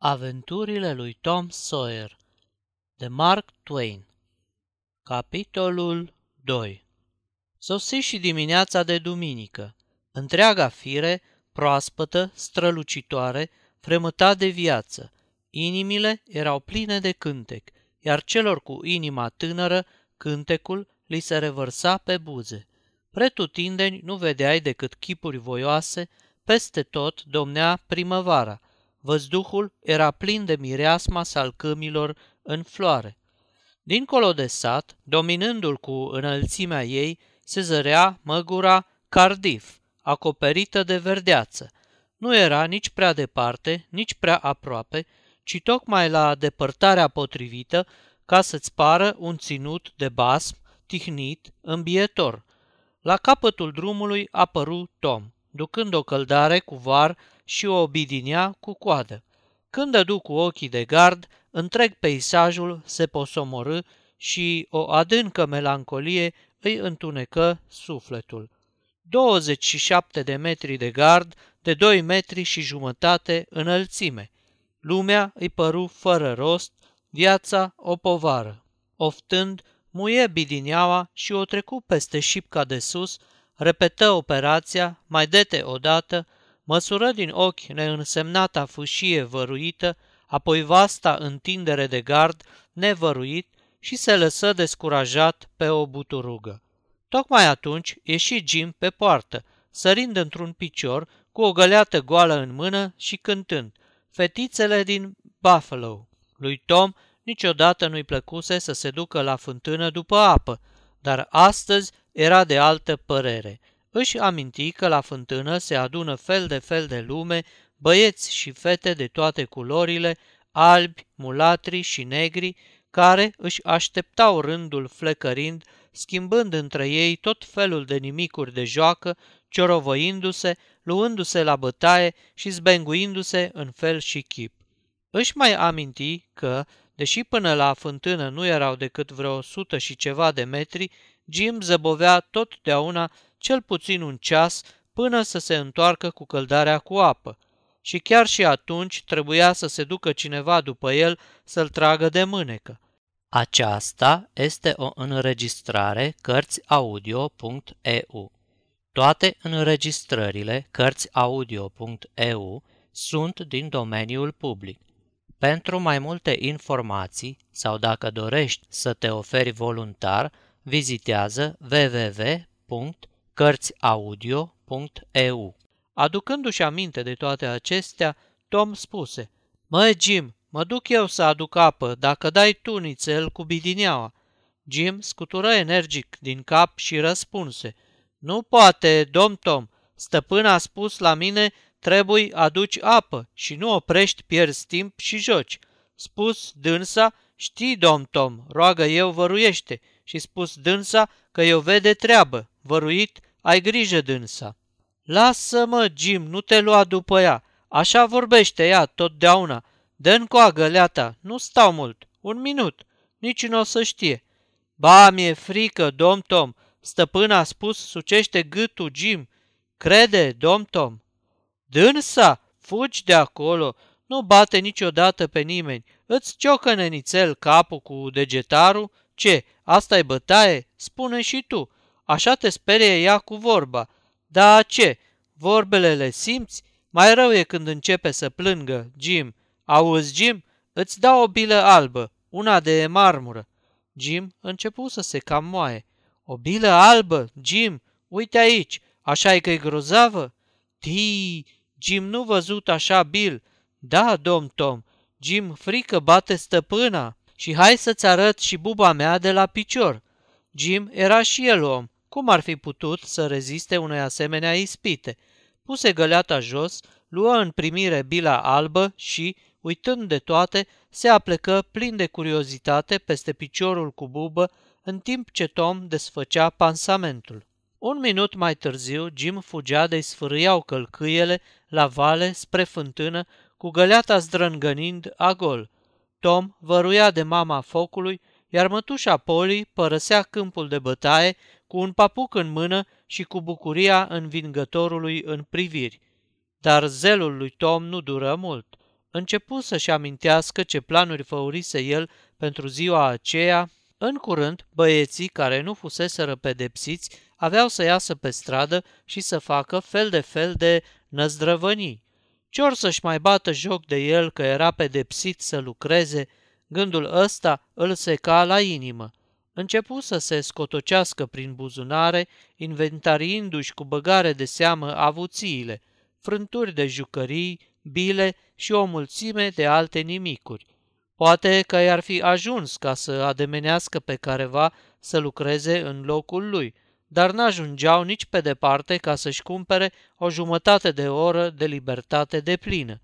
Aventurile lui Tom Sawyer de Mark Twain. Capitolul 2. Sosi și dimineața de duminică. Întreaga fire, proaspătă, strălucitoare, fremăta de viață. Inimile erau pline de cântec, iar celor cu inima tânără, cântecul li se revărsa pe buze. Pretutindeni nu vedeai decât chipuri voioase, peste tot domnea primăvara. Văzduhul era plin de mireasma salcâmilor în floare. Dincolo de sat, dominându-l cu înălțimea ei, se zărea măgura Cardiff, acoperită de verdeață. Nu era nici prea departe, nici prea aproape, ci tocmai la depărtarea potrivită ca să-ți pară un ținut de basm, tihnit, îmbietor. La capătul drumului apăru Tom, ducând o căldare cu var și o obidinea cu coadă. Când dădu cu ochii de gard, întreg peisajul se posomorâ și o adâncă melancolie îi întunecă sufletul. 27 de metri de gard, de 2 metri și jumătate înălțime. Lumea îi păru fără rost, viața o povară. Oftând, muie bidineaua și o trecu peste șipca de sus, repetă operația, mai dete odată, măsură din ochi neînsemnata fâșie văruită, apoi vasta întindere de gard nevăruit și se lăsă descurajat pe o buturugă. Tocmai atunci ieși Jim pe poartă, sărind într-un picior, cu o găleată goală în mână și cântând Fetițele din Buffalo. Lui Tom niciodată nu-i plăcuse să se ducă la fântână după apă, dar astăzi era de altă părere. Își aminti că la fântână se adună fel de fel de lume, băieți și fete de toate culorile, albi, mulatri și negri, care își așteptau rândul flecărind, schimbând între ei tot felul de nimicuri de joacă, ciorovăindu-se, luându-se la bătaie și zbenguindu-se în fel și chip. Își mai aminti că, deși până la fântână nu erau decât vreo 100 și ceva de metri, Jim zăbovea totdeauna cel puțin un ceas până să se întoarcă cu căldarea cu apă. Și chiar și atunci trebuia să se ducă cineva după el să-l tragă de mânecă. Aceasta este o înregistrare Cărțiaudio.eu. Toate înregistrările Cărțiaudio.eu sunt din domeniul public. Pentru mai multe informații sau dacă dorești să te oferi voluntar, vizitează www.cărțiaudio.eu. Aducându-și aminte de toate acestea, Tom spuse, „Măi, Jim, mă duc eu să aduc apă, dacă dai tu nițel cu bidineaua." Jim scutură energic din cap și răspunse, „Nu poate, domn Tom, stăpâna a spus la mine, trebuie aduci apă și nu oprești, pierzi timp și joci. Spus dânsa, știi, domn Tom, roagă eu, văruiește, și spus dânsa că eu vede treabă, văruit, ai grijă dânsa." „Lasă-mă, Jim, nu te lua după ea. Așa vorbește ea totdeauna. Dă-n coagă, leata, nu stau mult, 1 minut, nici nu o să știe." „Ba, mi-e frică, domn Tom, stăpâna a spus, sucește gâtul, Jim." „Crede, domn Tom." „Dânsa, fugi de acolo, nu bate niciodată pe nimeni, îți ciocăne nițel capul cu degetarul, ce, asta-i bătaie? Spune și tu, așa te sperie ea cu vorba." „Da, ce? Vorbele le simți? Mai rău e când începe să plângă, Jim. Auzi, Jim, îți dau o bilă albă, una de marmură." Jim începu să se cam moaie. „O bilă albă, Jim, uite aici, așa-i că-i grozavă?" „Tii, Jim nu văzut așa bil." „Da, domn Tom, Jim frică bate stăpâna. Și hai să-ți arăt și buba mea de la picior." Jim era și el om. Cum ar fi putut să reziste unei asemenea ispite? Puse găleata jos, luă în primire bila albă și, uitând de toate, se aplecă plin de curiozitate peste piciorul cu bubă, în timp ce Tom desfăcea pansamentul. 1 minut mai târziu, Jim fugea de-i sfârâiau călcâiele la vale spre fântână, cu găleata zdrângănind a gol. Tom văruia de mama focului, iar mătușa Polly părăsea câmpul de bătaie cu un papuc în mână și cu bucuria învingătorului în priviri. Dar zelul lui Tom nu dură mult. Începu să-și amintească ce planuri făurise el pentru ziua aceea. În curând, băieții care nu fuseseră pedepsiți aveau să iasă pe stradă și să facă fel de fel de năzdrăvănii. Ce or să-și mai bată joc de el că era pedepsit să lucreze, gândul ăsta îl seca la inimă. Începu să se scotocească prin buzunare, inventariindu-și cu băgare de seamă avuțiile, frânturi de jucării, bile și o mulțime de alte nimicuri. Poate că i-ar fi ajuns ca să ademenească pe careva să lucreze în locul lui, dar n-ajungeau nici pe departe ca să-și cumpere o jumătate de oră de libertate deplină.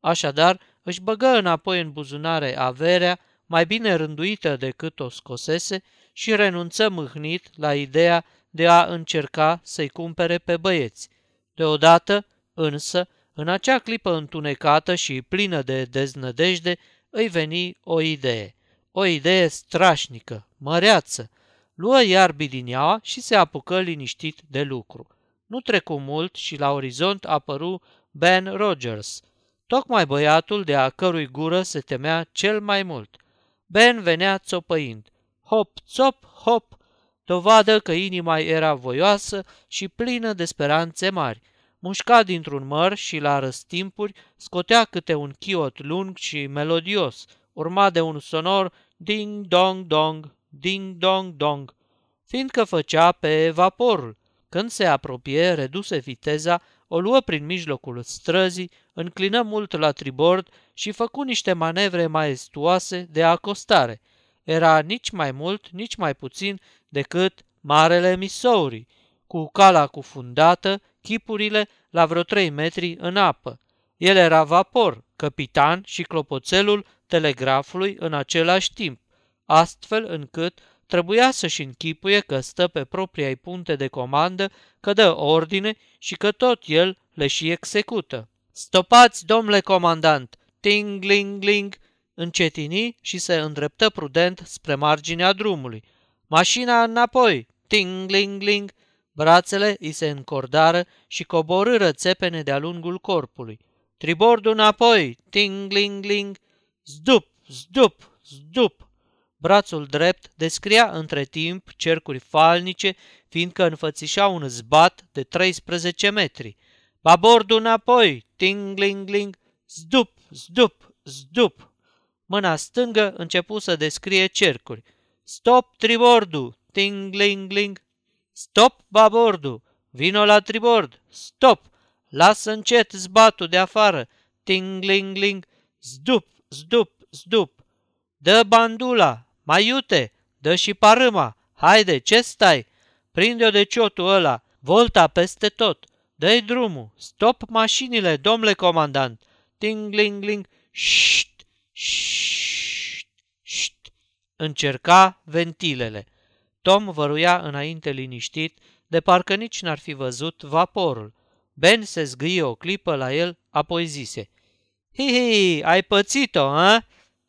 Așadar, își băgă înapoi în buzunare averea, mai bine rânduită decât o scosese, și renunță mâhnit la ideea de a încerca să-i cumpere pe băieți. Deodată, însă, în acea clipă întunecată și plină de deznădejde, îi veni o idee. O idee strașnică, măreață. Luă iar bilineaua și se apucă liniștit de lucru. Nu trecu mult și la orizont apăru Ben Rogers, tocmai băiatul de-a cărui gură se temea cel mai mult. Ben venea țopăind. Hop, țop, hop! Dovadă că inima era voioasă și plină de speranțe mari. Mușca dintr-un măr și la răstimpuri scotea câte un chiot lung și melodios, urmat de un sonor ding-dong-dong, ding-dong-dong, fiindcă făcea pe vaporul. Când se apropie, reduse viteza, o luă prin mijlocul străzii, înclină mult la tribord și făcu niște manevre maestuoase de acostare. Era nici mai mult, nici mai puțin decât Marele Missouri, cu cala cufundată, chipurile la vreo 3 metri în apă. El era vapor, căpitan și clopoțelul telegrafului în același timp, astfel încât trebuia să-și închipuie că stă pe propria-i punte de comandă, că dă ordine și că tot el le și execută. „Stopați, domnule comandant!" Ting-ling-ling! Încetini și se îndreptă prudent spre marginea drumului. „Mașina înapoi!" Ting-ling-ling! Brațele îi se încordară și coborâră țepene de-a lungul corpului. „Tribordul înapoi! Ting-ling-ling! Zdup! Zdup! Zdup!" Brațul drept descria între timp cercuri falnice, fiindcă înfățișa un zbat de 13 metri. „Babordul înapoi! Ting-ling-ling! Zdup! Zdup! Zdup!" Mâna stângă începu să descrie cercuri. „Stop tribordul! Ting-ling-ling! Stop babordul! Vino la tribord! Stop! Lasă încet zbatul de afară! Ting-ling-ling! Zdup! Zdup! Zdup! Dă bandula! Mai iute! Dă și parâma! Haide, ce stai? Prinde-o de ciotul ăla! Volta peste tot! Dă-i drumul! Stop mașinile, domnule comandant! Ting-ling-ling! Șt! Șt! Șt! Încerca ventilele. Tom văruia înainte liniștit, de parcă nici n-ar fi văzut vaporul. Ben se zgâie o clipă la el, apoi zise: „Hi-hi, ai pățit-o, hă?"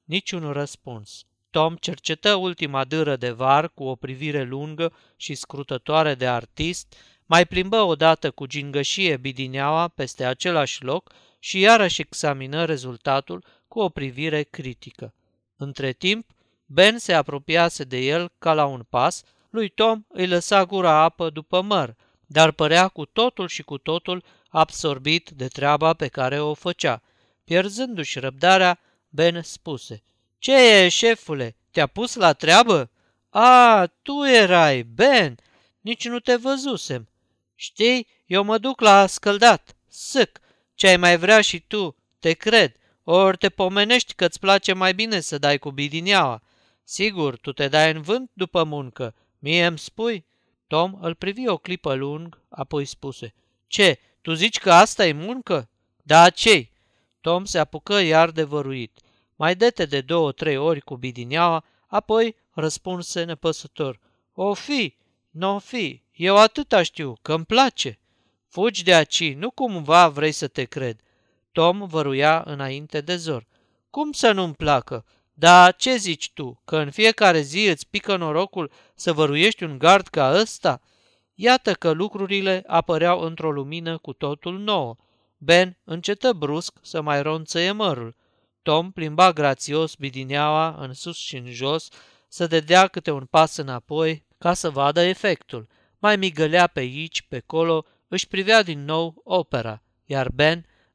Niciun răspuns. Tom cercetă ultima dâră de var cu o privire lungă și scrutătoare de artist, mai plimbă odată cu gingășie bidineaua peste același loc și iarăși examină rezultatul cu o privire critică. Între timp, Ben se apropiase de el ca la un pas, lui Tom îi lăsa gura apă după măr, dar părea cu totul și cu totul absorbit de treaba pe care o făcea. Pierzându-și răbdarea, Ben spuse: „Ce e, șefule, te-a pus la treabă?" „A, tu erai, Ben, nici nu te văzusem. Știi, eu mă duc la scăldat, sâc, ce-ai mai vrea și tu, te cred, ori te pomenești că-ți place mai bine să dai cu bidineaua. Sigur, tu te dai în vânt după muncă, mie îmi spui?" Tom îl privi o clipă lung, apoi spuse: „Ce, tu zici că asta e muncă? Da, ce-i?" Tom se apucă iar de văruit. Mai dete de 2-3 ori cu bidineaua, apoi răspunse nepăsător: „O fi, n-o fi, eu atâta știu, că îmi place." „Fugi de aici, nu cumva vrei să te cred." Tom văruia înainte de zor. „Cum să nu-mi placă? Dar ce zici tu, că în fiecare zi îți pică norocul să văruiești un gard ca ăsta?" Iată că lucrurile apăreau într-o lumină cu totul nouă. Ben încetă brusc să mai ronțăie mărul. Tom plimba grațios bidineaua în sus și în jos, să dădea câte un pas înapoi ca să vadă efectul. Mai migălea pe aici, pe colo, își privea din nou opera, iar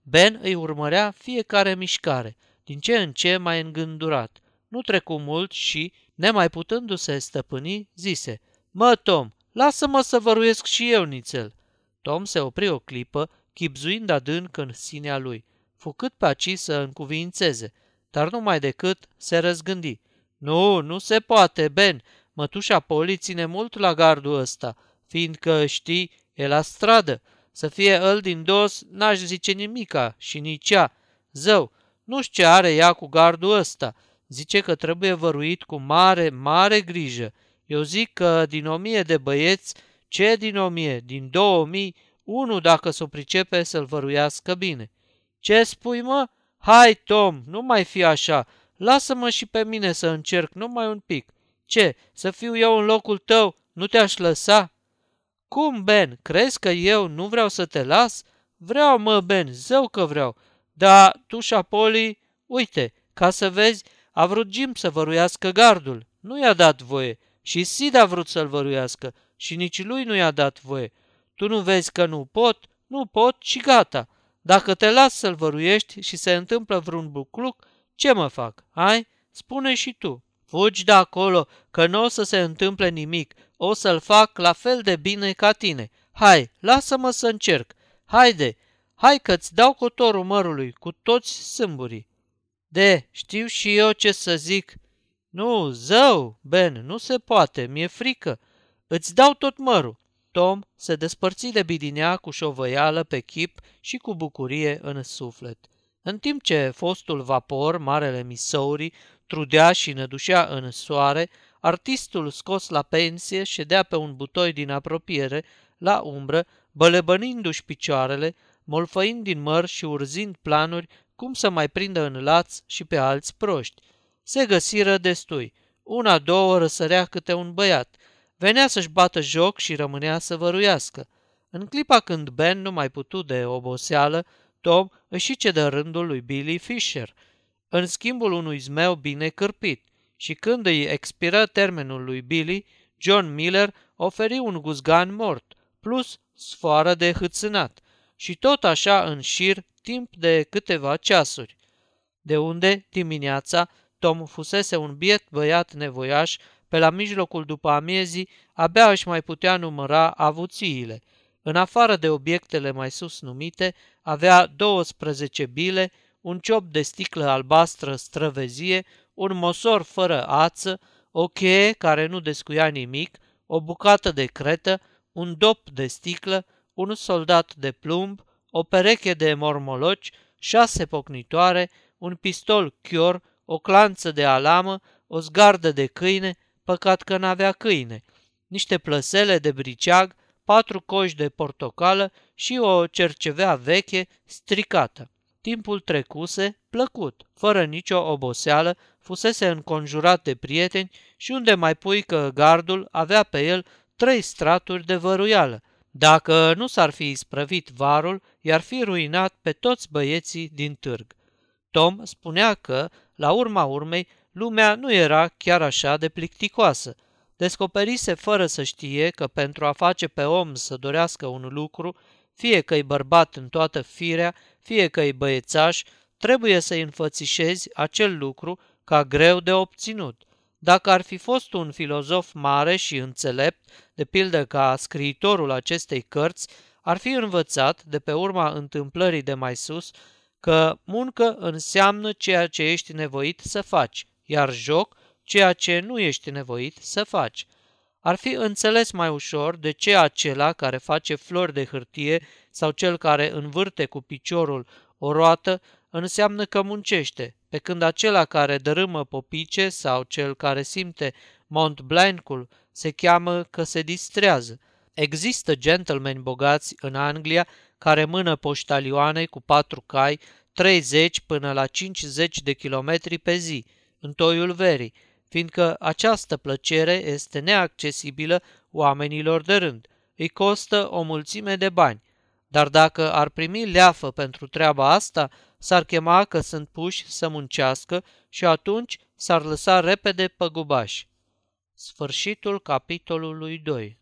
Ben îi urmărea fiecare mișcare, din ce în ce mai îngândurat. Nu trecu mult și, nemai putându-se stăpâni, zise: „Mă, Tom, lasă-mă să văruiesc și eu nițel." Tom se opri o clipă, chibzuind adânc în sinea lui. Fu cât pe aci să încuvințeze, dar numai decât se răzgândi. Nu se poate, Ben. Mătușa Polly ține mult la gardul ăsta, fiindcă, știi, e la stradă. Să fie el din dos, n-aș zice nimica și nici ea. Zău, nu știu ce are ea cu gardul ăsta. Zice că trebuie văruit cu mare, mare grijă. Eu zic că din 1000 de băieți, ce din 1000, din 2000, unul dacă s-o pricepe să-l văruiască bine. Ce spui, mă? Hai, Tom, nu mai fi așa. Lasă-mă și pe mine să încerc numai un pic. Ce, să fiu eu în locul tău? Nu te-aș lăsa? Cum, Ben? Crezi că eu nu vreau să te las? Vreau, mă, Ben, zău că vreau. Dar tu și Polly, uite, ca să vezi, a vrut Jim să văruiască gardul. Nu i-a dat voie. Și Sid a vrut să-l văruiască. Și nici lui nu i-a dat voie. Tu nu vezi că nu pot și gata. Dacă te las să-l văruiești și se întâmplă vreun bucluc, ce mă fac? Hai, spune și tu. Fugi de acolo, că nu o să se întâmple nimic. O să-l fac la fel de bine ca tine. Hai, lasă-mă să încerc. Haide, hai că-ți dau cotorul mărului cu toți sâmburii. De, știu și eu ce să zic. Nu, zău, Ben, nu se poate, mi-e frică. Îți dau tot mărul. Tom se despărți de bidinea cu șovăială pe chip și cu bucurie în suflet. În timp ce fostul vapor, marele Missouri, trudea și nădușea în soare, artistul scos la pensie ședea pe un butoi din apropiere, la umbră, bălebănindu-și picioarele, molfăind din măr și urzind planuri cum să mai prindă în laț și pe alți proști. Se găsiră destui. Una-două răsărea câte un băiat. Venea să-și bată joc și rămânea să văruiască. În clipa când Ben nu mai putu de oboseală, Tom își cedă rândul lui Billy Fisher, în schimbul unui zmeu bine cârpit. Și când îi expiră termenul lui Billy, John Miller oferi un guzgan mort, plus sfoară de hâțânat, și tot așa în șir timp de câteva ceasuri. De unde, dimineața, Tom fusese un biet băiat nevoiaș, pe la mijlocul după amiezii, abia își mai putea număra avuțiile. În afară de obiectele mai sus numite, avea 12 bile, un ciop de sticlă albastră străvezie, un mosor fără ață, o cheie care nu descuia nimic, o bucată de cretă, un dop de sticlă, un soldat de plumb, o pereche de mormoloci, 6 pocnitoare, un pistol chior, o clanță de alamă, o zgardă de câine, păcat că n-avea câine, niște plăsele de briceag, 4 coși de portocală și o cercevea veche stricată. Timpul trecuse plăcut, fără nicio oboseală, fusese înconjurat de prieteni și unde mai pui că gardul avea pe el 3 straturi de văruială. Dacă nu s-ar fi isprăvit varul, i-ar fi ruinat pe toți băieții din târg. Tom spunea că, la urma urmei, lumea nu era chiar așa de plicticoasă. Descoperise fără să știe că pentru a face pe om să dorească un lucru, fie că-i bărbat în toată firea, fie că-i băiețaș, trebuie să-i înfățișezi acel lucru ca greu de obținut. Dacă ar fi fost un filozof mare și înțelept, de pildă ca scriitorul acestei cărți, ar fi învățat, de pe urma întâmplării de mai sus, că muncă înseamnă ceea ce ești nevoit să faci, iar joc, ceea ce nu ești nevoit să faci. Ar fi înțeles mai ușor de ce acela care face flori de hârtie sau cel care învârte cu piciorul o roată înseamnă că muncește, pe când acela care dărâmă popice sau cel care simte Mont Blancul se cheamă că se distrează. Există gentlemani bogați în Anglia care mână poștalioane cu 4 cai 30 până la 50 de kilometri pe zi, în toiul verii, fiindcă această plăcere este neaccesibilă oamenilor de rând. Îi costă o mulțime de bani. Dar dacă ar primi leafă pentru treaba asta, s-ar chema că sunt puși să muncească și atunci s-ar lăsa repede păgubași. Sfârșitul capitolului 2.